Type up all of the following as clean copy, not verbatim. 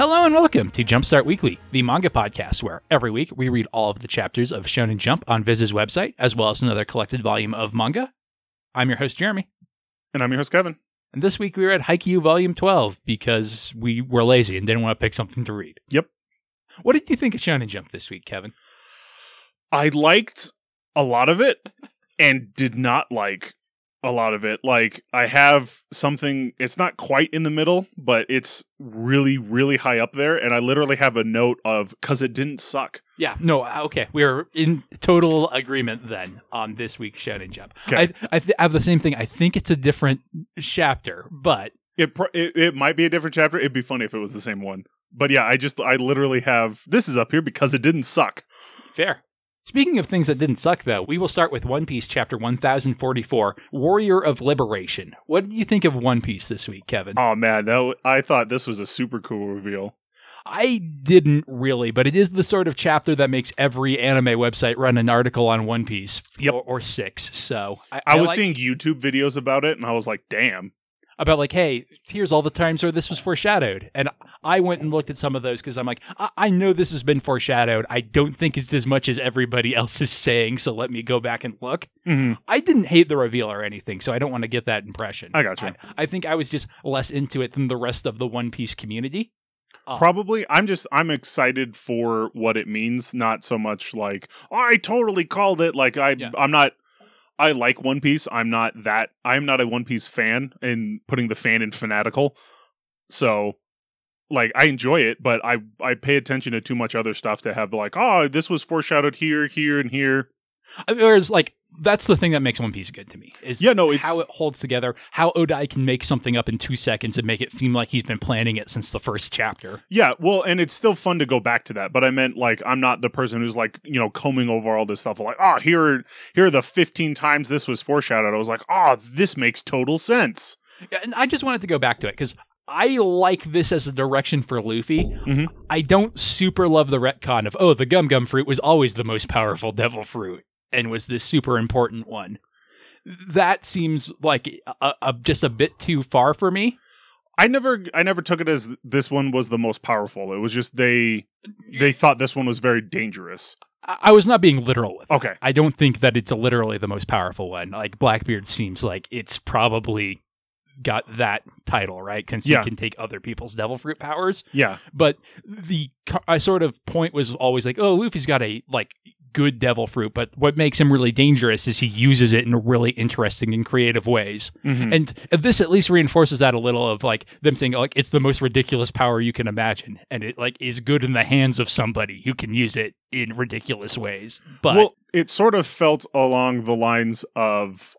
Hello and welcome to Jumpstart Weekly, the manga podcast where every week we read all of the chapters of Shonen Jump on Viz's website, as well as another collected volume of manga. I'm your host, Jeremy. And I'm your host, Kevin. And this week we read Haikyuu Volume 12 because we were lazy and didn't want to pick something to read. Yep. What did you think of Shonen Jump this week, Kevin? I liked a lot of it and did not like a lot of it. Like, I have something, it's not quite in the middle, but it's really, really high up there. And I literally have a note of, because it didn't suck. Yeah, no, okay. We're in total agreement then on this week's Shonen Jump. Okay. I have the same thing. I think it's a different chapter, but... It might be a different chapter. It'd be funny if it was the same one. But yeah, I literally have, this is up here because it didn't suck. Fair. Speaking of things that didn't suck, though, we will start with One Piece Chapter 1044, Warrior of Liberation. What did you think of One Piece this week, Kevin? Oh, man, I thought this was a super cool reveal. I didn't really, but it is the sort of chapter that makes every anime website run an article on One Piece or six. So I was seeing YouTube videos about it, and I was like, damn. About like, hey, here's all the times where this was foreshadowed. And I went and looked at some of those because I'm like, I know this has been foreshadowed. I don't think it's as much as everybody else is saying, so let me go back and look. Mm-hmm. I didn't hate the reveal or anything, so I don't want to get that impression. I got you. I think I was just less into it than the rest of the One Piece community. Probably. I'm excited for what it means, not so much like, I totally called it. Like, I'm not... I like One Piece. I'm not a One Piece fan, and putting the fan in fanatical. So, like, I enjoy it, but I pay attention to too much other stuff to have, like, this was foreshadowed here, here, and here. Whereas, like, that's the thing that makes One Piece good to me, is how it holds together, how Oda can make something up in 2 seconds and make it seem like he's been planning it since the first chapter. Yeah, well, and it's still fun to go back to that, but I meant, like, I'm not the person who's, like, you know, combing over all this stuff, like, here are the 15 times this was foreshadowed. I was like, this makes total sense. Yeah, and I just wanted to go back to it, because I like this as a direction for Luffy. Mm-hmm. I don't super love the retcon of, the gum fruit was always the most powerful devil fruit and was this super important one. That seems like just a bit too far for me. I never took it as this one was the most powerful. It was just they thought this one was very dangerous. I was not being literal with it. Okay. I don't think that it's literally the most powerful one. Like, Blackbeard seems like it's probably got that title, right? Since you can take other people's devil fruit powers. Yeah. But I sort of point was always like, Luffy's got a, like, good devil fruit, but what makes him really dangerous is he uses it in really interesting and creative ways. Mm-hmm. And this at least reinforces that a little of, like, them saying, like, it's the most ridiculous power you can imagine, and it, like, is good in the hands of somebody who can use it in ridiculous ways. But it sort of felt along the lines of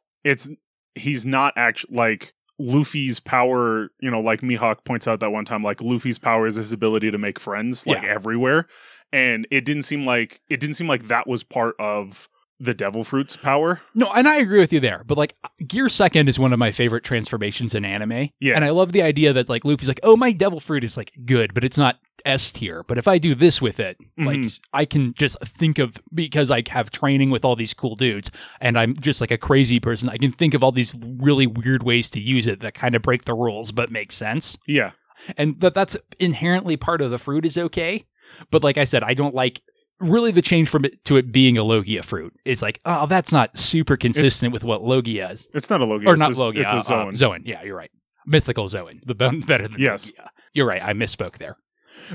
he's not actually, like, Luffy's power, you know, like Mihawk points out that one time, like, Luffy's power is his ability to make friends, like, everywhere. And it didn't seem like that was part of the Devil Fruit's power. No, and I agree with you there. But, like, Gear Second is one of my favorite transformations in anime. Yeah. And I love the idea that, like, Luffy's like, my Devil Fruit is, like, good, but it's not S tier. But if I do this with it, like, I can just think of, because I have training with all these cool dudes and I'm just like a crazy person, I can think of all these really weird ways to use it that kind of break the rules but make sense. Yeah. And that's inherently part of the fruit is okay. But like I said, I don't like really the change from it to it being a Logia fruit. It's like, that's not super consistent with what Logia is. It's not a Logia. Or not Logia. It's a Zoan. Zoan. Yeah, you're right. Mythical Zoan. The bone's better than Logia. You're right. I misspoke there.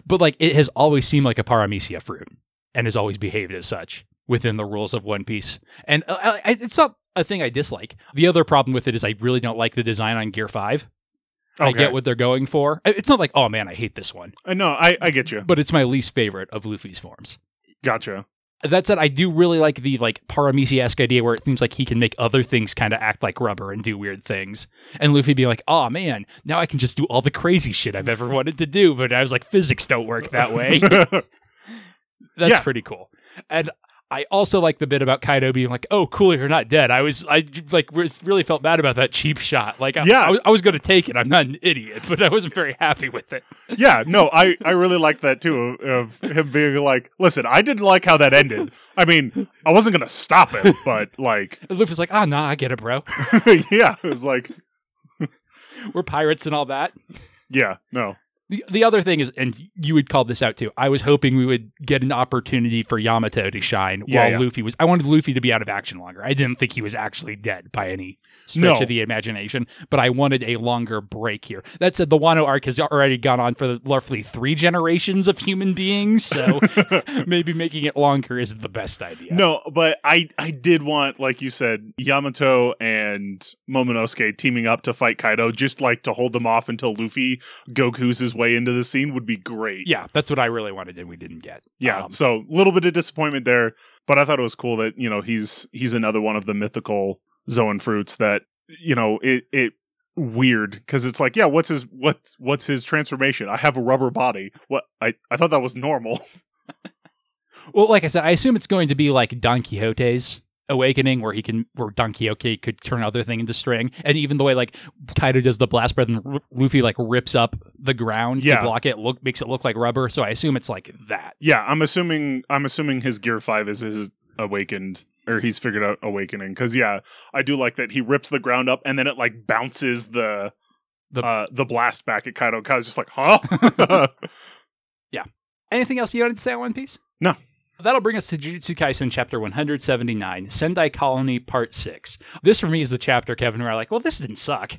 But like, it has always seemed like a Paramecia fruit and has always behaved as such within the rules of One Piece. And it's not a thing I dislike. The other problem with it is I really don't like the design on Gear 5. Okay. I get what they're going for. It's not like, oh man, I hate this one. No, I get you. But it's my least favorite of Luffy's forms. Gotcha. That said, I do really like the, like, Paramecia-esque idea where it seems like he can make other things kind of act like rubber and do weird things. And Luffy being like, oh man, now I can just do all the crazy shit I've ever wanted to do. But I was like, physics don't work that way. That's pretty cool. And I also like the bit about Kaido being like, "Oh, cool, you're not dead." I really felt bad about that cheap shot. Like, I was going to take it. I'm not an idiot, but I wasn't very happy with it. Yeah, no, I really liked that too of him being like, "Listen, I didn't like how that ended. I mean, I wasn't going to stop it, but like." And Luffy's like, "Ah, nah, I get it, bro." Yeah, it was like, we're pirates and all that. Yeah, no. The other thing is, and you would call this out too, I was hoping we would get an opportunity for Yamato to shine while Luffy was... I wanted Luffy to be out of action longer. I didn't think he was actually dead by any stretch of the imagination, but I wanted a longer break here. That said, the Wano arc has already gone on for roughly 3 generations of human beings, so maybe making it longer isn't the best idea. No, but I did want, like you said, Yamato and Momonosuke teaming up to fight Kaido, just like to hold them off until Luffy Goku's his way into the scene would be great. Yeah, that's what I really wanted and we didn't get. Yeah, so a little bit of disappointment there, but I thought it was cool that, you know, he's another one of the mythical Zoan fruits that, you know, it weird because it's like, yeah, what's his transformation? I have a rubber body. What I thought that was normal. Well, like I said, I assume it's going to be like Don Quixote's Awakening, where Don Quixote could turn other thing into string, and even the way like Kaido does the blast breath and Luffy like rips up the ground to block it, makes it look like rubber. So I assume it's like that. Yeah, I'm assuming his Gear 5 is his awakened, or he's figured out awakening, because I do like that he rips the ground up and then it like bounces the blast back at Kaido. Kaido's just like, huh? Yeah. Anything else you wanted to say on One Piece? No. That'll bring us to Jujutsu Kaisen Chapter 179, Sendai Colony Part 6. This for me is the chapter, Kevin, where I'm like, well, this didn't suck.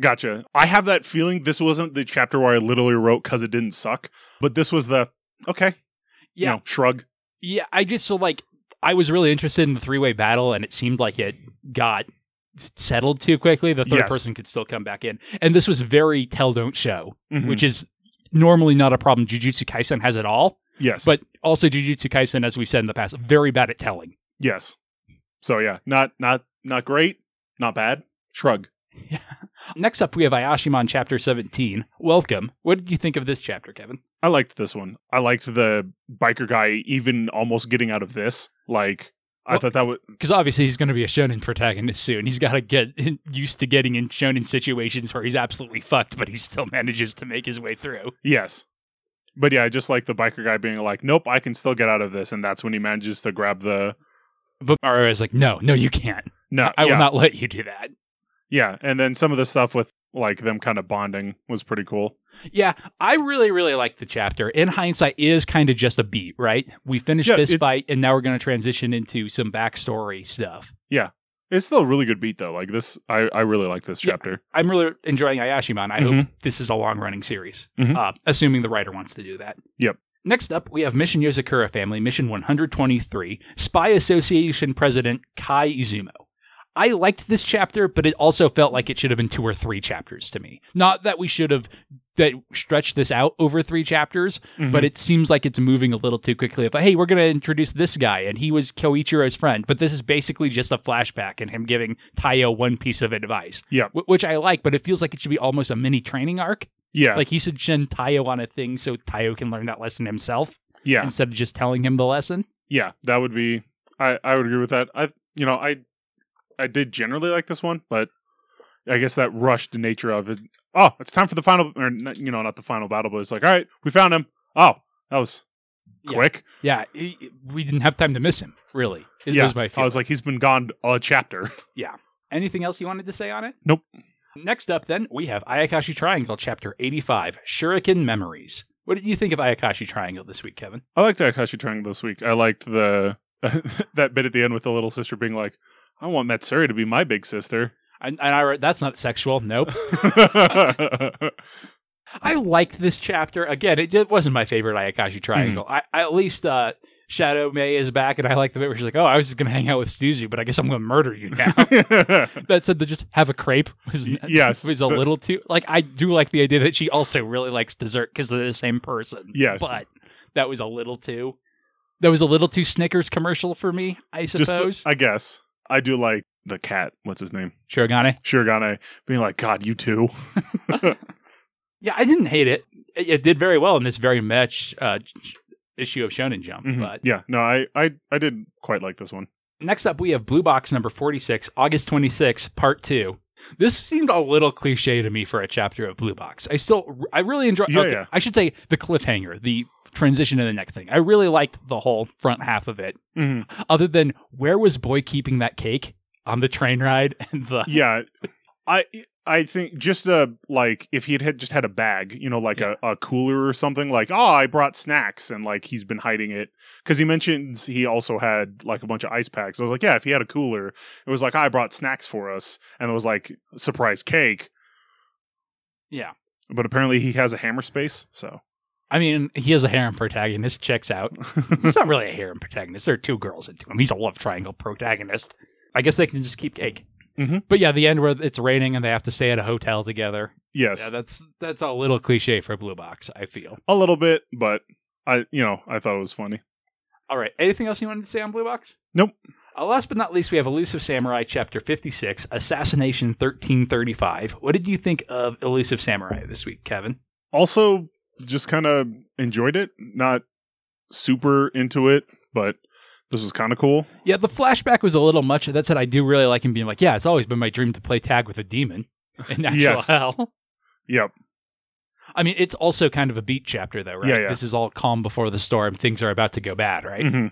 Gotcha. I have that feeling this wasn't the chapter where I literally wrote because it didn't suck, but this was the, okay, yeah, you know, shrug. Yeah, I just feel like I was really interested in the three-way battle, and it seemed like it got settled too quickly. The third person could still come back in. And this was very tell, don't show, which is normally not a problem Jujutsu Kaisen has at all. Yes. But also Jujutsu Kaisen, as we've said in the past, very bad at telling. Yes. So yeah, not great, not bad. Shrug. Yeah. Next up, we have Ayashimon Chapter 17. Welcome. What did you think of this chapter, Kevin? I liked this one. I liked the biker guy even almost getting out of this. Like, I thought that would... Because obviously he's going to be a shonen protagonist soon. He's got to get used to getting in shonen situations where he's absolutely fucked, but he still manages to make his way through. Yes. But yeah, I just like the biker guy being like, nope, I can still get out of this. And that's when he manages to grab the... But Mario is like, no, you can't. No, I will not let you do that. Yeah, and then some of the stuff with like them kind of bonding was pretty cool. Yeah, I really, really liked the chapter. In hindsight, it is kind of just a beat, right? We finished this fight, and now we're going to transition into some backstory stuff. Yeah, it's still a really good beat, though. Like this, I really like this chapter. Yeah, I'm really enjoying Ayashimon. I hope this is a long-running series, assuming the writer wants to do that. Yep. Next up, we have Mission Yozakura Family, Mission 123, Spy Association President Kai Izumo. I liked this chapter, but it also felt like it should have been 2 or 3 chapters to me. Not that we should have stretched this out over 3 chapters, but it seems like it's moving a little too quickly. If, hey, we're going to introduce this guy, and he was Koichiro's friend, but this is basically just a flashback and him giving Taiyo one piece of advice, which I like, but it feels like it should be almost a mini training arc. Yeah. Like he should send Taiyo on a thing so Taiyo can learn that lesson himself instead of just telling him the lesson. Yeah, that would be... I would agree with that. I did generally like this one, but I guess that rushed nature of it. Oh, it's time for the final, or you know, not the final battle, but it's like, all right, we found him. Oh, that was quick. Yeah, we didn't have time to miss him, really. It was my feeling. I was like, he's been gone a chapter. Yeah. Anything else you wanted to say on it? Nope. Next up, then, we have Ayakashi Triangle, Chapter 85, Shuriken Memories. What did you think of Ayakashi Triangle this week, Kevin? I liked Ayakashi Triangle this week. I liked the that bit at the end with the little sister being like, I want Matsuri to be my big sister. And I that's not sexual. Nope. I liked this chapter. Again, it wasn't my favorite Ayakashi Triangle. I at least Shadow May is back, and I like the bit where she's like, oh, I was just going to hang out with Suzu, but I guess I'm going to murder you now. That said, to just have a crepe was a little too... Like, I do like the idea that she also really likes dessert because they're the same person. Yes. But that was a little too... That was a little too Snickers commercial for me, I suppose. I guess. I do like the cat. What's his name? Shurigane being like, God, you too. Yeah, I didn't hate it. It did very well in this very much issue of Shonen Jump. But yeah, no, I did quite like this one. Next up, we have Blue Box number 46, August 26, Part 2. This seemed a little cliche to me for a chapter of Blue Box. I really enjoy. Yeah, okay, yeah. I should say the cliffhanger, the transition to the next thing. I really liked the whole front half of it. Other than where was Boy keeping that cake on the train ride and the... Yeah, I I think just if he had just had a bag, a cooler or something, I brought snacks, and he's been hiding it. Because he mentions he also had a bunch of ice packs. I was if he had a cooler, it was I brought snacks for us, and it was surprise cake. Yeah. But apparently he has a hammer space, so. I mean, he is a harem protagonist, checks out. It's not really a harem protagonist. There are two girls into him. He's a love triangle protagonist. I guess they can just keep cake. Mm-hmm. But yeah, the end where it's raining and they have to stay at a hotel together. Yes. Yeah, that's a little cliche for Blue Box, I feel. A little bit, but I thought it was funny. All right. Anything else you wanted to say on Blue Box? Nope. Last but not least, we have Elusive Samurai Chapter 56, Assassination 1335. What did you think of Elusive Samurai this week, Kevin? Also, just kind of enjoyed it. Not super into it, but this was kind of cool. Yeah, the flashback was a little much. That said, I do really like him being yeah, it's always been my dream to play tag with a demon in actual yes. hell. Yep. I mean, it's also kind of a beat chapter, though, right? Yeah. This is all calm before the storm. Things are about to go bad, right? Mm-hmm.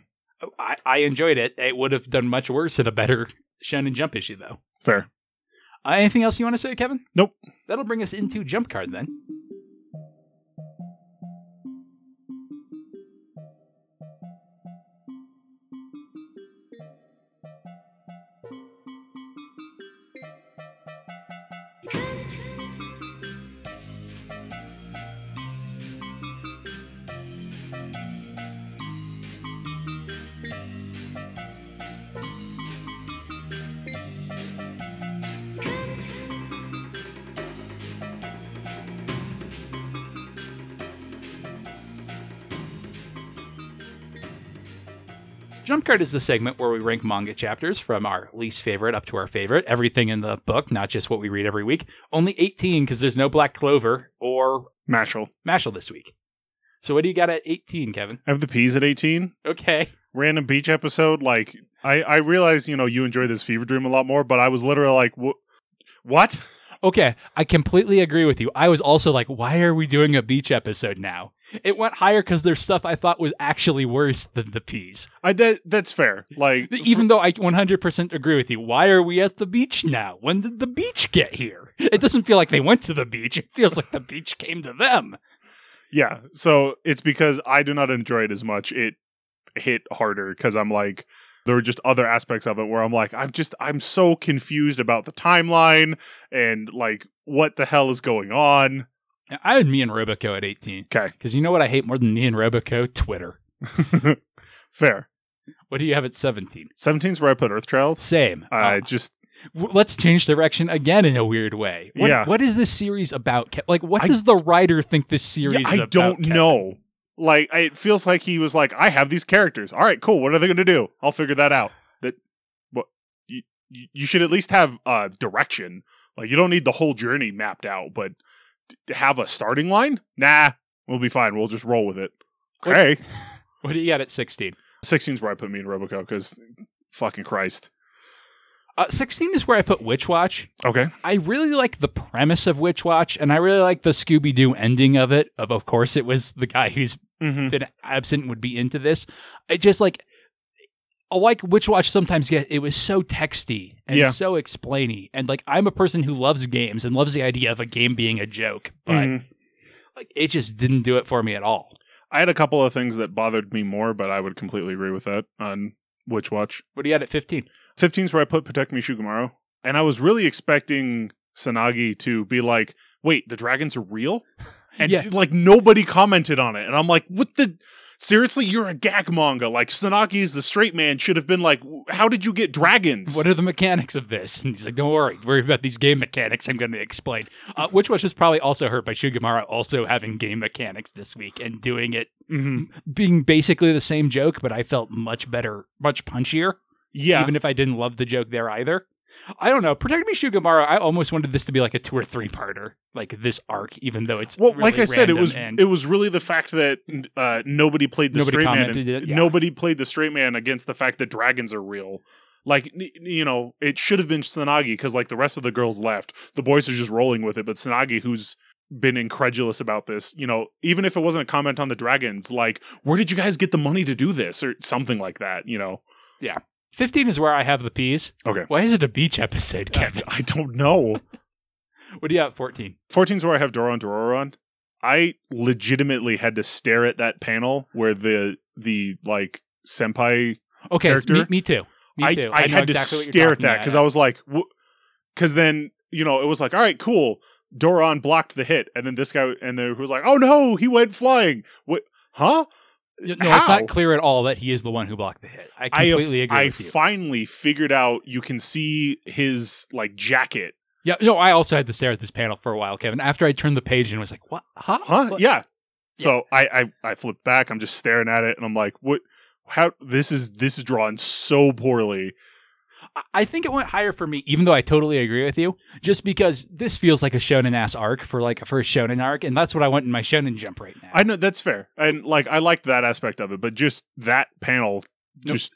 I enjoyed it. It would have done much worse in a better Shonen Jump issue, though. Fair. Anything else you want to say, Kevin? Nope. That'll bring us into Jump Card, then. Jump Card is the segment where we rank manga chapters from our least favorite up to our favorite, everything in the book, not just what we read every week. Only 18 because there's no Black Clover or Mashal this week. So what do you got at 18, Kevin? I have the P's at 18. Okay. Random beach episode. I realize, you enjoy this fever dream a lot more, but I was literally what? Okay, I completely agree with you. I was also why are we doing a beach episode now? It went higher because there's stuff I thought was actually worse than the P's. That's fair. Even though I 100% agree with you, why are we at the beach now? When did the beach get here? It doesn't feel like they went to the beach. It feels like the beach came to them. Yeah, so it's because I do not enjoy it as much. It hit harder because I'm there were just other aspects of it where I'm I'm so confused about the timeline and what the hell is going on. I had me and Robico at 18. Okay. Because you know what I hate more than me and Robico? Twitter. Fair. What do you have at 17? 17's where I put Earth Trails. Same. Let's change direction again in a weird way. What is this series about? Does the writer think this series is about? I don't know. It feels like he was I have these characters. All right, cool. What are they going to do? I'll figure that out. You should at least have direction. You don't need the whole journey mapped out, but have a starting line? Nah, we'll be fine. We'll just roll with it. Okay. What do you got at 16? 16 is where I put me in Robico, because fucking Christ. 16 is where I put Witch Watch. Okay. I really like the premise of Witch Watch, and I really like the Scooby-Doo ending of it. Of course, it was the guy who's been absent would be into this. I just Witch Watch sometimes get it was so texty and so explainy, and I'm a person who loves games and loves the idea of a game being a joke, but it just didn't do it for me at all. I had a couple of things that bothered me more, but I would completely agree with that on Witch Watch. What do you had at 15? 15 is where I put Protect Me Shugoumaru, and I was really expecting Sanagi to be wait, the dragons are real? And nobody commented on it. And I'm what the? Seriously, you're a gag manga. Sanaki is the straight man should have been how did you get dragons? What are the mechanics of this? And he's don't worry about these game mechanics. I'm going to explain. Which was just probably also hurt by Shugoumaru also having game mechanics this week and doing it being basically the same joke, but I felt much better, much punchier. Yeah. Even if I didn't love the joke there either. I don't know. Protect Me Shugoumaru, I almost wanted this to be 2 or 3-parter, this arc, even though it's well, really like I said, it was really the fact that nobody played the straight man. Nobody played the straight man against the fact that dragons are real. It should have been Tsunagi because the rest of the girls left. The boys are just rolling with it, but Tsunagi, who's been incredulous about this, even if it wasn't a comment on the dragons, where did you guys get the money to do this or something like that? Yeah. 15 is where I have the P's. Okay. Why is it a beach episode, Kevin? I don't know. What do you have? 14. 14's where I have Doron Dororon. I legitimately had to stare at that panel where the senpai character. Okay, me too. Me too. I had exactly to stare at that because I was like, because then, you know, it was like, all right, cool. Doron blocked the hit, and then this guy, and then he was like, oh no, he went flying. What? Huh? No, how? It's not clear at all that he is the one who blocked the hit. I completely agree with you. I finally figured out, you can see his, jacket. Yeah, no, I also had to stare at this panel for a while, Kevin, after I turned the page and was like, what? Huh? Huh? What? Yeah. So I flipped back, I'm just staring at it, and I'm like, what? How? This is drawn so poorly. I think it went higher for me, even though I totally agree with you, just because this feels like a shonen-ass arc for a shonen arc, and that's what I want in my Shonen Jump right now. I know, that's fair. And, I liked that aspect of it, but just that panel just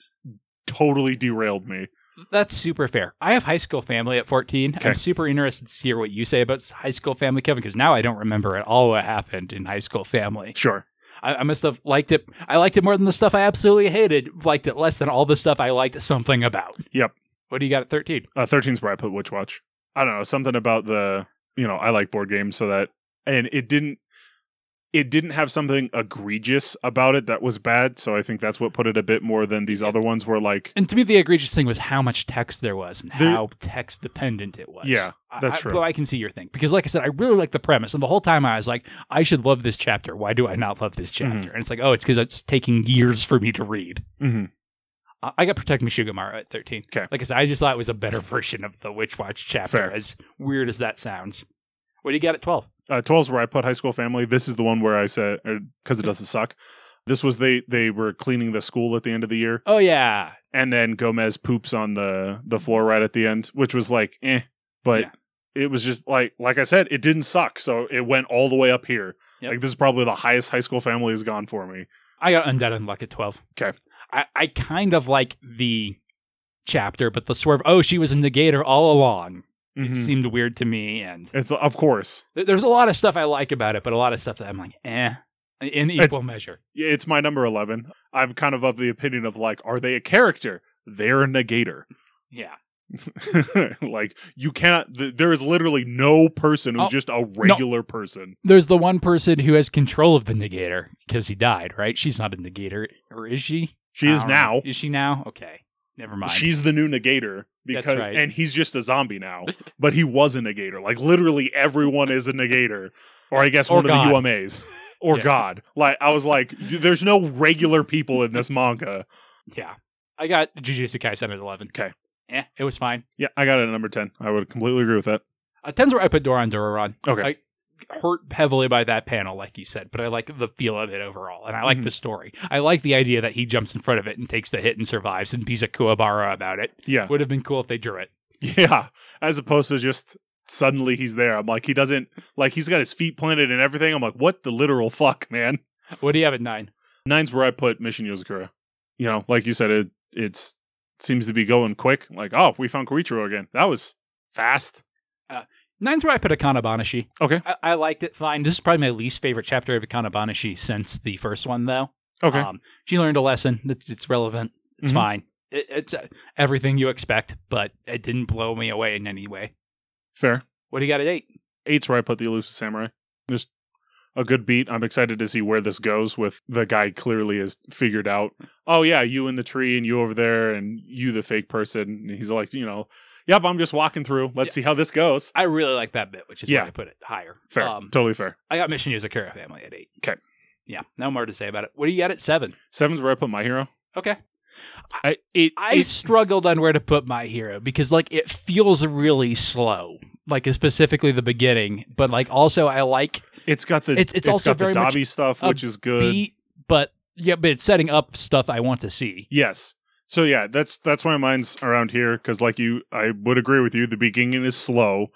totally derailed me. That's super fair. I have High School Family at 14. Okay. I'm super interested to hear what you say about High School Family, Kevin, because now I don't remember at all what happened in High School Family. Sure. I must have liked it. I liked it more than the stuff I absolutely hated. Liked it less than all the stuff I liked something about. Yep. What do you got at 13? 13's where I put Witch Watch. I don't know, something about I like board games, so that, and it didn't have something egregious about it that was bad, so I think that's what put it a bit more than these other ones were like. And to me, the egregious thing was how much text there was and how text dependent it was. Yeah, that's true. Though I can see your thing, because like I said, I really like the premise, and the whole time I was like, I should love this chapter. Why do I not love this chapter? Mm-hmm. And it's like, oh, it's because it's taking years for me to read. Mm-hmm. I got Protect Me Shugoumaru at 13. Okay. Like I said, I just thought it was a better version of the Witch Watch chapter, fair, as weird as that sounds. What do you got at 12? 12's where I put High School Family. This is the one where I said, because it doesn't suck. This was they were cleaning the school at the end of the year. Oh, yeah. And then Gomez poops on the floor right at the end, which was like, eh. But it was just like I said, it didn't suck. So it went all the way up here. Yep. This is probably the highest High School Family has gone for me. I got Undead Unluck at 12. Okay. I kind of like the chapter, but the swerve, oh, she was a negator all along. Mm-hmm. It seemed weird to me. And it's, of course. There's a lot of stuff I like about it, but a lot of stuff that I'm like, eh, in equal measure. Yeah, it's my number 11. I'm kind of the opinion of are they a character? They're a negator. Yeah. You cannot, there is literally no person who's just a regular person. There's the one person who has control of the negator because he died, right? She's not a negator, or is she? She is now. Is she now? Okay. Never mind. She's the new negator that's right. And he's just a zombie now, but he was a negator. Literally everyone is a negator, or I guess one God. Of the UMAs or God. I was like, there's no regular people in this manga. Yeah. I got Jujutsu Kaisen at 11. Okay. Yeah, it was fine. Yeah, I got it at number 10. I would completely agree with that. 10's where I put Doron Dororon. Okay. I hurt heavily by that panel, like you said, but I like the feel of it overall, and I like the story. I like the idea that he jumps in front of it and takes the hit and survives and piece of Kuwabara about it. Yeah. Would have been cool if they drew it. Yeah, as opposed to just suddenly he's there. I'm like, he doesn't, he's got his feet planted and everything. I'm like, what the literal fuck, man? What do you have at 9? 9's where I put Mission Yozakura. You know, like you said, it's... seems to be going quick. We found Koichiro again. That was fast. 9's where I put Akane-banashi. Okay. I liked it fine. This is probably my least favorite chapter of Akane-banashi since the first one, though. Okay. She learned a lesson. It's relevant. It's fine. It's everything you expect, but it didn't blow me away in any way. Fair. What do you got at 8? 8's where I put the Elusive Samurai. Just a good beat. I'm excited to see where this goes with the guy clearly has figured out, oh yeah, you in the tree and you over there and you the fake person. And he's like, yep, I'm just walking through. Let's see how this goes. I really like that bit, which is why I put it higher. Fair. Totally fair. I got Mission Yozakura Family at 8. Okay. Yeah. No more to say about it. What do you got at 7? 7's where I put My Hero. Okay. I struggled on where to put My Hero because it feels really slow, specifically the beginning, but also I like it's got the it's also got very the Dobby stuff, which is good, but it's setting up stuff I want to see. Yes, so yeah, that's why mine's around here because I would agree with you. The beginning is slow.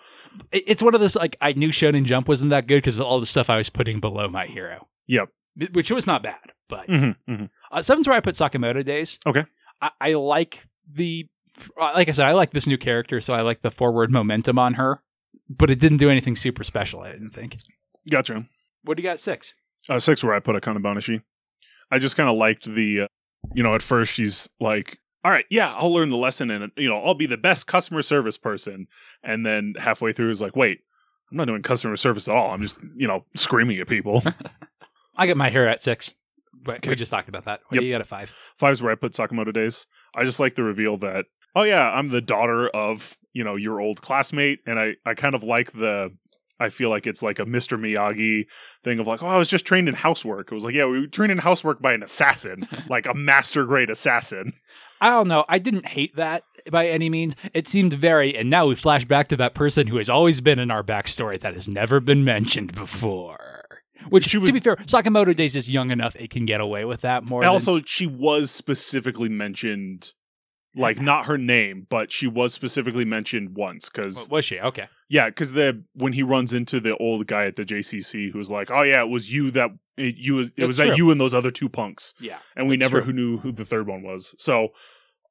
It's one of those I knew Shonen Jump wasn't that good because of all the stuff I was putting below My Hero. Yep, which was not bad, but. Mm-hmm, mm-hmm. 7's where I put Sakamoto Days. Okay. I like like I said, I like this new character, so I like the forward momentum on her, but it didn't do anything super special, I didn't think. Gotcha. What do you got at 6? 6 where I put Akane-banashi. I just kind of liked the, at first she's like, all right, yeah, I'll learn the lesson and, I'll be the best customer service person. And then halfway through is like, wait, I'm not doing customer service at all. I'm just, screaming at people. I get My Hero at 6. But okay. We just talked about that. What do you got at 5? 5 is where I put Sakamoto Days. I just like the reveal that, oh yeah, I'm the daughter of, your old classmate. And I kind of like I feel like it's like a Mr. Miyagi thing of like, oh, I was just trained in housework. It was like, yeah, we were trained in housework by an assassin, like a master grade assassin. I don't know. I didn't hate that by any means. It seemed and now we flash back to that person who has always been in our backstory that has never been mentioned before. Which, to be fair, Sakamoto Days is young enough it can get away with that more. Also, she was specifically mentioned, not her name, but she was specifically mentioned once. Was she? Okay. Yeah, because when he runs into the old guy at the JCC who's like, oh yeah, it was you that... It was you and those other two punks. Yeah. And we never knew who the third one was. So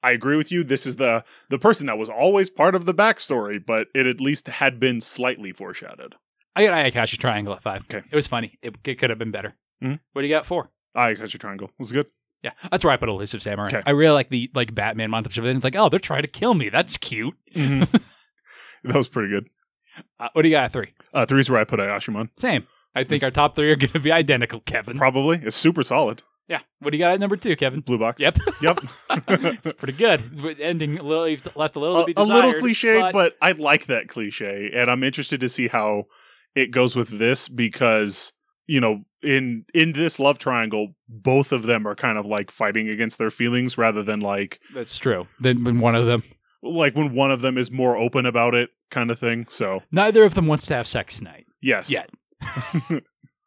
I agree with you. This is the person that was always part of the backstory, but it at least had been slightly foreshadowed. I got Ayakashi Triangle at 5. Okay. It was funny. It could have been better. Mm-hmm. What do you got at 4? Ayakashi Triangle. It was good. Yeah. That's where I put Elusive Samurai. Okay. I really like the Batman montage of it. It's like, oh, they're trying to kill me. That's cute. Mm-hmm. That was pretty good. What do you got at 3? 3 is where I put Ayashimon. Same. I think our top 3 are going to be identical, Kevin. Probably. It's super solid. Yeah. What do you got at number 2, Kevin? Blue Box. Yep. It's pretty good. Ending left a little to be desired. A little cliche, but I like that cliche. And I'm interested to see how it goes with this because, in this love triangle, both of them are kind of like fighting against their feelings rather than like... That's true. Then one of them... Like when one of them is more open about it kind of thing, so... Neither of them wants to have sex tonight. Yes. Yet.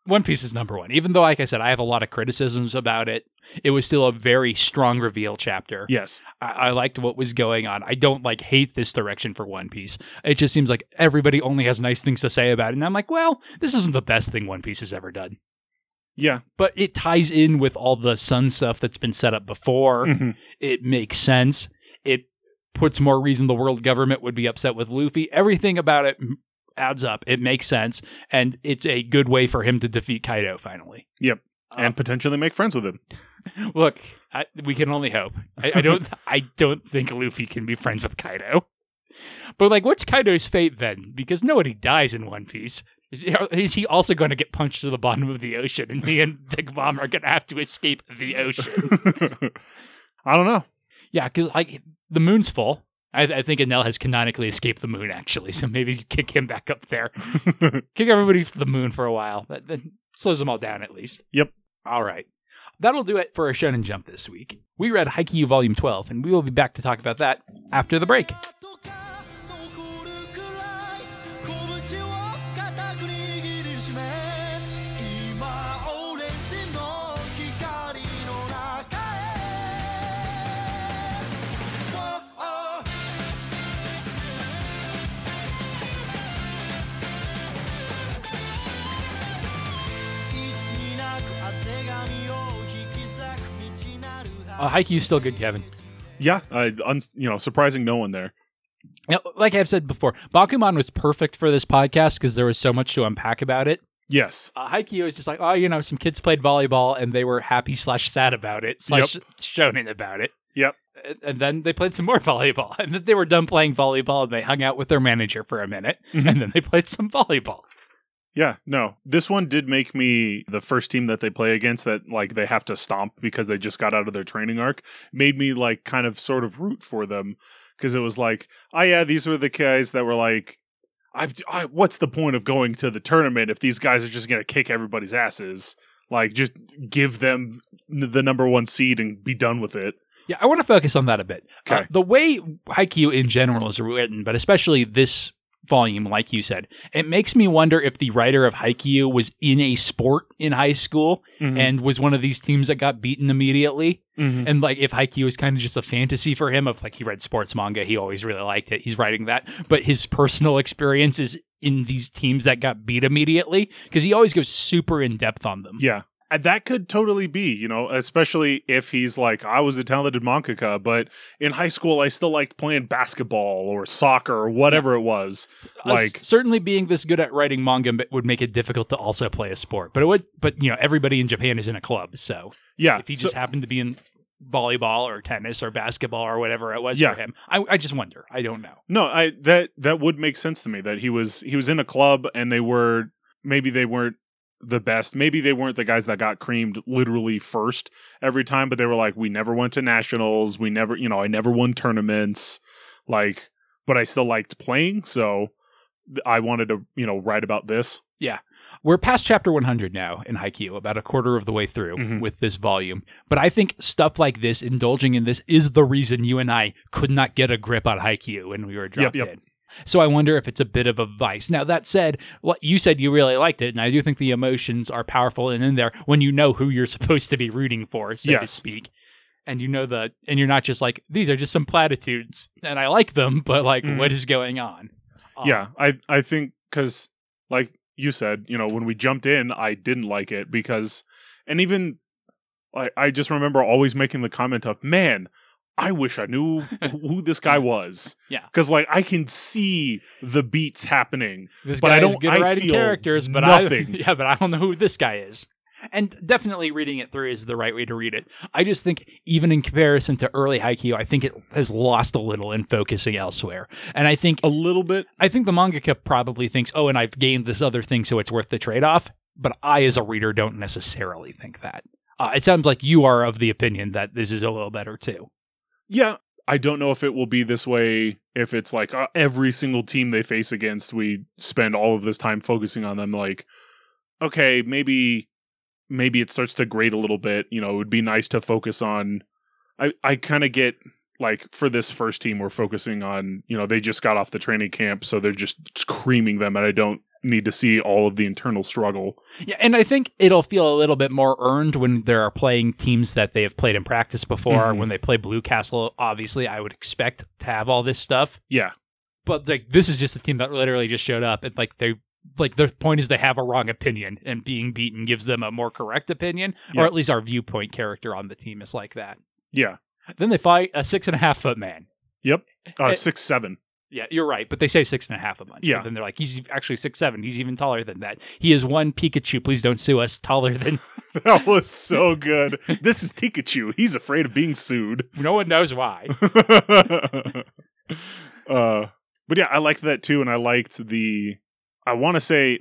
One Piece is number 1. Even though, like I said, I have a lot of criticisms about it, it was still a very strong reveal chapter. Yes. I liked what was going on. I don't hate this direction for One Piece. It just seems like everybody only has nice things to say about it. And I'm like, well, this isn't the best thing One Piece has ever done. Yeah. But it ties in with all the Sun stuff that's been set up before. Mm-hmm. It makes sense. It puts more reason the world government would be upset with Luffy. Everything about it adds up. It makes sense, and it's a good way for him to defeat Kaido finally. Yep, and potentially make friends with him. Look, we can only hope. I don't think Luffy can be friends with Kaido. But what's Kaido's fate then? Because nobody dies in One Piece. Is he also going to get punched to the bottom of the ocean, and he and Big Mom are going to have to escape the ocean? I don't know. Yeah, because the moon's full. I think Enel has canonically escaped the moon, actually, so maybe you kick him back up there. Kick everybody to the moon for a while. That slows them all down, at least. Yep. All right. That'll do it for our Shonen Jump this week. We read Haikyuu Volume 12, and we will be back to talk about that after the break. Haikyuu's still good, Kevin. Yeah, surprising no one there. Now, like I've said before, Bakuman was perfect for this podcast because there was so much to unpack about it. Yes. Haikyuu is just like, some kids played volleyball and they were happy /sad about it, / shonen about it. Yep. And then they played some more volleyball. And then they were done playing volleyball and they hung out with their manager for a minute. Mm-hmm. And then they played some volleyball. Yeah, no. This one did make me the first team that they play against that they have to stomp because they just got out of their training arc made me kind of sort of root for them because it was like, oh yeah, these were the guys that were like, I what's the point of going to the tournament if these guys are just going to kick everybody's asses? Just give them the number 1 seed and be done with it. Yeah, I want to focus on that a bit. Okay. The way Haikyuu in general is written, but especially this volume, like you said, it makes me wonder if the writer of Haikyuu was in a sport in high school and was one of these teams that got beaten immediately, and if Haikyuu is kind of just a fantasy for him of he read sports manga, he always really liked it, he's writing that, but his personal experience is in these teams that got beat immediately because he always goes super in depth on them. Yeah, that could totally be, especially if he's like, I was a talented mangaka, but in high school, I still liked playing basketball or soccer or whatever it was. Certainly being this good at writing manga would make it difficult to also play a sport, but everybody in Japan is in a club. So yeah, if he just happened to be in volleyball or tennis or basketball or whatever it was for him. I just wonder. I don't know. No, that would make sense to me that he was in a club and maybe they weren't the best. Maybe they weren't the guys that got creamed literally first every time, but they were like, we never went to nationals. We never, I never won tournaments, but I still liked playing. So I wanted to, write about this. Yeah. We're past chapter 100 now in Haikyuu, about a quarter of the way through with this volume. But I think stuff like this, indulging in this, is the reason you and I could not get a grip on Haikyuu when we were dropped in. So I wonder if it's a bit of a vice. Now, that said, you said you really liked it, and I do think the emotions are powerful and in there when you know who you're supposed to be rooting for, so to speak. And and you're not just like, these are just some platitudes, and I like them, but what is going on? Yeah, I think because, like you said, when we jumped in, I didn't like it because, and even I just remember always making the comment of, man, I wish I knew who this guy was. Yeah. Because, I can see the beats happening. This guy is good at writing characters, but nothing. But I don't know who this guy is. And definitely reading it through is the right way to read it. I just think, even in comparison to early Haikyuu, I think it has lost a little in focusing elsewhere. And I think... a little bit? I think the mangaka probably thinks, and I've gained this other thing, so it's worth the trade-off. But I, as a reader, don't necessarily think that. It sounds like you are of the opinion that this is a little better, too. Yeah, I don't know if it will be this way, if it's every single team they face against, we spend all of this time focusing on them, okay, maybe it starts to grate a little bit, it would be nice to focus on, I kind of get, for this first team, we're focusing on, they just got off the training camp, so they're just screaming them, and I don't need to see all of the internal struggle. Yeah, and I think it'll feel a little bit more earned when there are playing teams that they have played in practice before. Mm-hmm. When they play Blue Castle, obviously, I would expect to have all this stuff. Yeah. But, this is just a team that literally just showed up, and, their point is they have a wrong opinion, and being beaten gives them a more correct opinion, or at least our viewpoint character on the team is like that. Yeah. Then they fight a 6.5 foot man. Yep. 6'7". Yeah, you're right, but they say 6.5 a bunch. Yeah. But then they're like, he's actually 6'7". He's even taller than that. He is one Pikachu, please don't sue us, taller than... That was so good. This is Pikachu. He's afraid of being sued. No one knows why. But yeah, I liked that too, and I liked I want to say,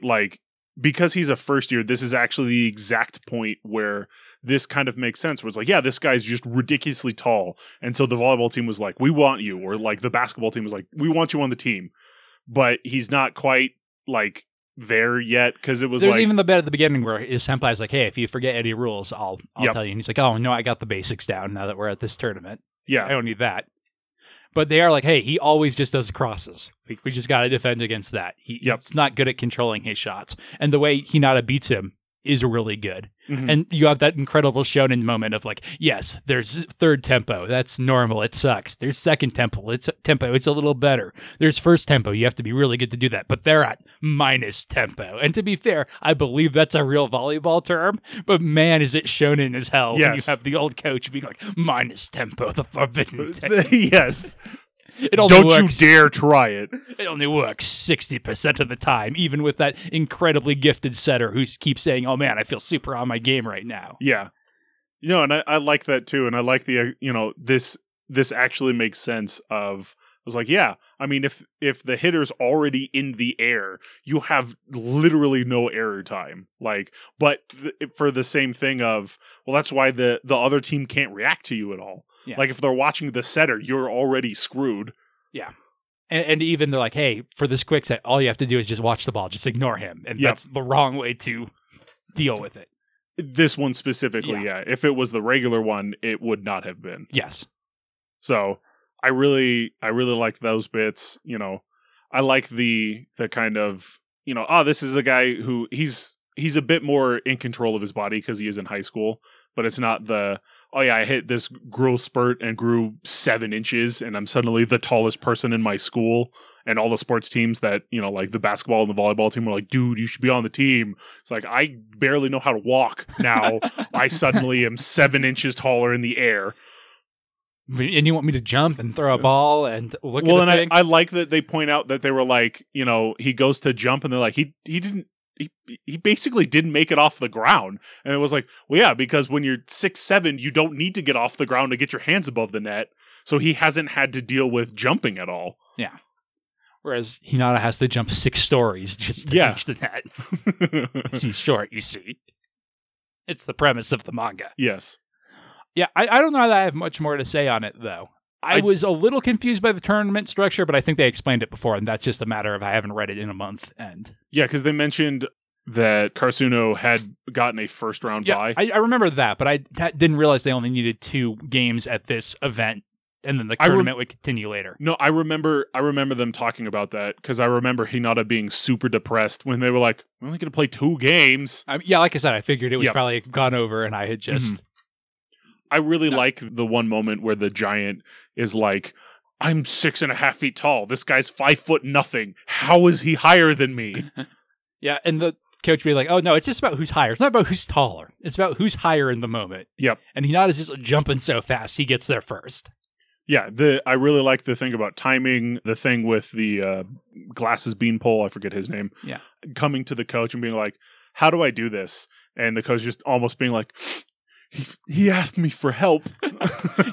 because he's a first year, this is actually the exact point where this kind of makes sense, where it's this guy's just ridiculously tall. And so the volleyball team was like, we want you. Or the basketball team was like, we want you on the team. But he's not quite there yet, because it was there's even the bit at the beginning where his senpai's like, hey, if you forget any rules, I'll tell you. And he's like, oh, no, I got the basics down now that we're at this tournament. Yeah. I don't need that. But they are like, hey, he always just does crosses. We just got to defend against that. He's not good at controlling his shots. And the way Hinata beats him is really good. Mm-hmm. And you have that incredible shonen moment of yes, there's third tempo. That's normal. It sucks. There's second tempo. It's a little better. There's first tempo. You have to be really good to do that. But they're at minus tempo. And to be fair, I believe that's a real volleyball term. But man, is it shonen as hell when you have the old coach being like, minus tempo, the forbidden tempo. Yes. Don't you dare try it. It only works 60% of the time, even with that incredibly gifted setter who keeps saying, oh man, I feel super on my game right now. Yeah. And I like that too. And I like the, this actually makes sense of, I was like, yeah, I mean, if the hitter's already in the air, you have literally no error time. For the same thing of, well, that's why the other team can't react to you at all. Yeah. If they're watching the setter, you're already screwed. Yeah. And even they're like, hey, for this quick set, all you have to do is just watch the ball. Just ignore him. And that's the wrong way to deal with it. This one specifically, yeah. If it was the regular one, it would not have been. Yes. So I really liked those bits. I like the kind of, this is a guy who he's a bit more in control of his body because he is in high school, but it's not the... oh yeah, I hit this growth spurt and grew 7 inches and I'm suddenly the tallest person in my school, and all the sports teams that, the basketball and the volleyball team were like, dude, you should be on the team. It's like, I barely know how to walk now. I suddenly am 7 inches taller in the air. And you want me to jump and throw a ball and look at the thing? I like that they point out that they were like, he goes to jump and they're like, he didn't he basically didn't make it off the ground. And it was like, well, yeah, because when you're 6'7", you don't need to get off the ground to get your hands above the net. So he hasn't had to deal with jumping at all. Yeah. Whereas Hinata has to jump 6 stories just to reach the net. He's short, you see. It's the premise of the manga. Yes. Yeah, I don't know that I have much more to say on it, though. I was a little confused by the tournament structure, but I think they explained it before, and that's just a matter of I haven't read it in a month. And yeah, because they mentioned that Karasuno had gotten a first-round bye. I remember that, but I didn't realize they only needed 2 games at this event, and then the tournament would continue later. No, I remember them talking about that, because I remember Hinata being super depressed when they were like, we're only going to play 2 games. Yeah, like I said, I figured it was probably gone over, and I had just... Mm-hmm. I really like the one moment where the giant is like, I'm 6.5 feet tall. This guy's 5'0". How is he higher than me? Yeah. And the coach be like, oh no, it's just about who's higher. It's not about who's taller. It's about who's higher in the moment. Yep. And Hinata's just jumping so fast. He gets there first. Yeah. I really like the thing about timing, the thing with the glasses beanpole. I forget his name. Yeah. Coming to the coach and being like, how do I do this? And the coach just almost being like, He asked me for help.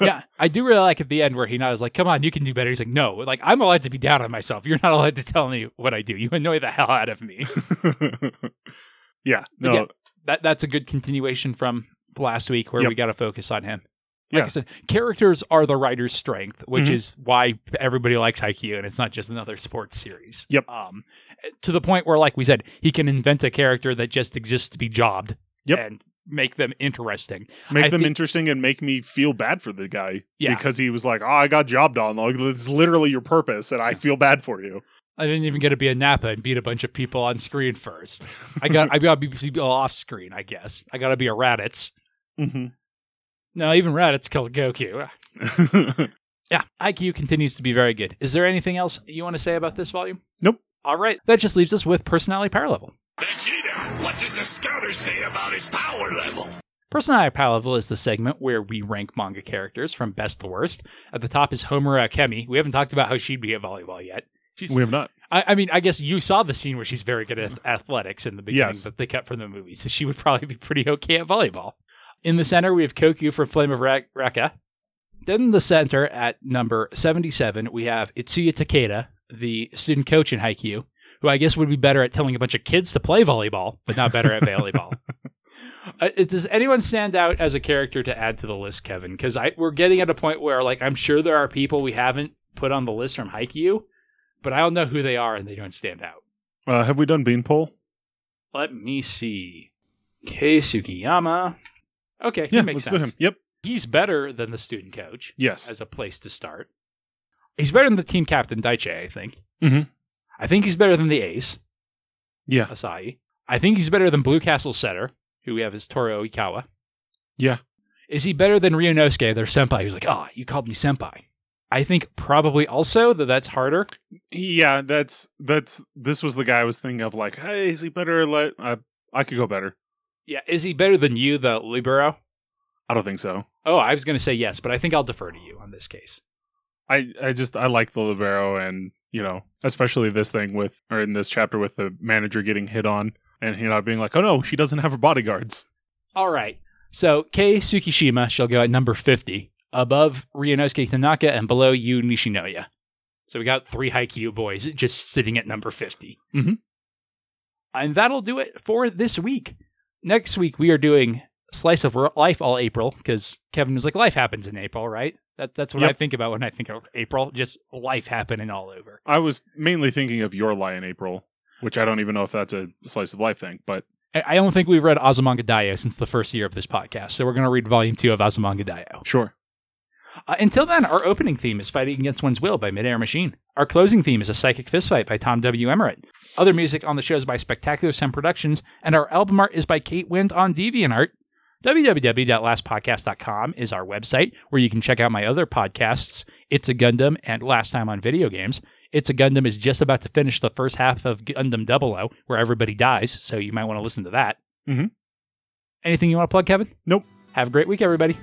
Yeah, I do really like at the end where Hinata's like, come on, you can do better. He's like, no, like I'm allowed to be down on myself. You're not allowed to tell me what I do. You annoy the hell out of me. Yeah, no. Yeah, that's a good continuation from last week where we got to focus on him. Like I said, characters are the writer's strength, which is why everybody likes Haikyuu, and it's not just another sports series. Yep. To the point where, like we said, he can invent a character that just exists to be jobbed. Yep. And make them interesting. Make them interesting and make me feel bad for the guy. Yeah. Because he was like, oh, I got jobbed on. Like, it's literally your purpose, and I feel bad for you. I didn't even get to be a Nappa and beat a bunch of people on screen first. I got to be off screen, I guess. I got to be a Raditz. Mm-hmm. No, even Raditz killed Goku. Yeah, Haikyuu continues to be very good. Is there anything else you want to say about this volume? Nope. All right. That just leaves us with personality power level. Vegeta, what does the scouter say about his power level? Personality power level is the segment where we rank manga characters from best to worst. At the top is Homura Akemi. We haven't talked about how she'd be at volleyball yet. We have not. I mean, I guess you saw the scene where she's very good at athletics in the beginning that they cut from the movie, so she would probably be pretty okay at volleyball. In the center, we have Koku from Flame of Recca. Then in the center, at number 77, we have Itsuya Takeda, the student coach in Haikyuu, who I guess would be better at telling a bunch of kids to play volleyball, but not better at volleyball. Does anyone stand out as a character to add to the list, Kevin? Because we're getting at a point where, like, I'm sure there are people we haven't put on the list from Haikyuu, but I don't know who they are and they don't stand out. Have we done Beanpole? Let me see. Kei Sugiyama. Okay, yeah, makes sense. Him. Yep. He's better than the student coach. Yes. As a place to start. He's better than the team captain, Daichi, I think. Mm-hmm. I think he's better than the ace. Yeah. Asahi. I think he's better than Blue Castle Setter, who we have as Toru Ikawa. Yeah. Is he better than Ryonosuke, their senpai, who's like, oh, you called me senpai? I think probably also that's harder. Yeah, this was the guy I was thinking of, like, hey, is he better? Like, I could go better. Yeah. Is he better than you, the libero? I don't think so. Oh, I was going to say yes, but I think I'll defer to you on this case. I like the libero, and you know, especially this thing with, or in this chapter with the manager getting hit on and Hinata being like, oh no, she doesn't have her bodyguards. All right. So Kei Tsukishima shall go at number 50, above Ryonosuke Tanaka and below Yu Nishinoya. So we got 3 Haikyuu boys just sitting at number 50. Mm-hmm. And that'll do it for this week. Next week we are doing Slice of Life all April, because Kevin was like, life happens in April, right? That's what I think about when I think of April, just life happening all over. I was mainly thinking of Your Lie in April, which I don't even know if that's a slice of life thing, but... I don't think we've read Azumanga Daio since the first year of this podcast, so we're going to read Volume 2 of Azumanga Daio. Sure. Until then, our opening theme is Fighting Against One's Will by Midair Machine. Our closing theme is A Psychic Fistfight by Tom W. Emmerich. Other music on the show is by Spectacular Sound Productions, and our album art is by Kate Wind on DeviantArt. www.lastpodcast.com is our website, where you can check out my other podcasts, It's a Gundam and Last Time on Video Games. It's a Gundam is just about to finish the first half of Gundam 00, where everybody dies, so you might want to listen to that. Mm-hmm. Anything you want to plug, Kevin? Nope. Have a great week, everybody.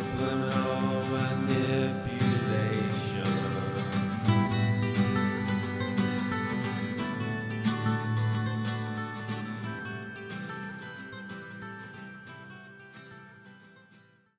of them.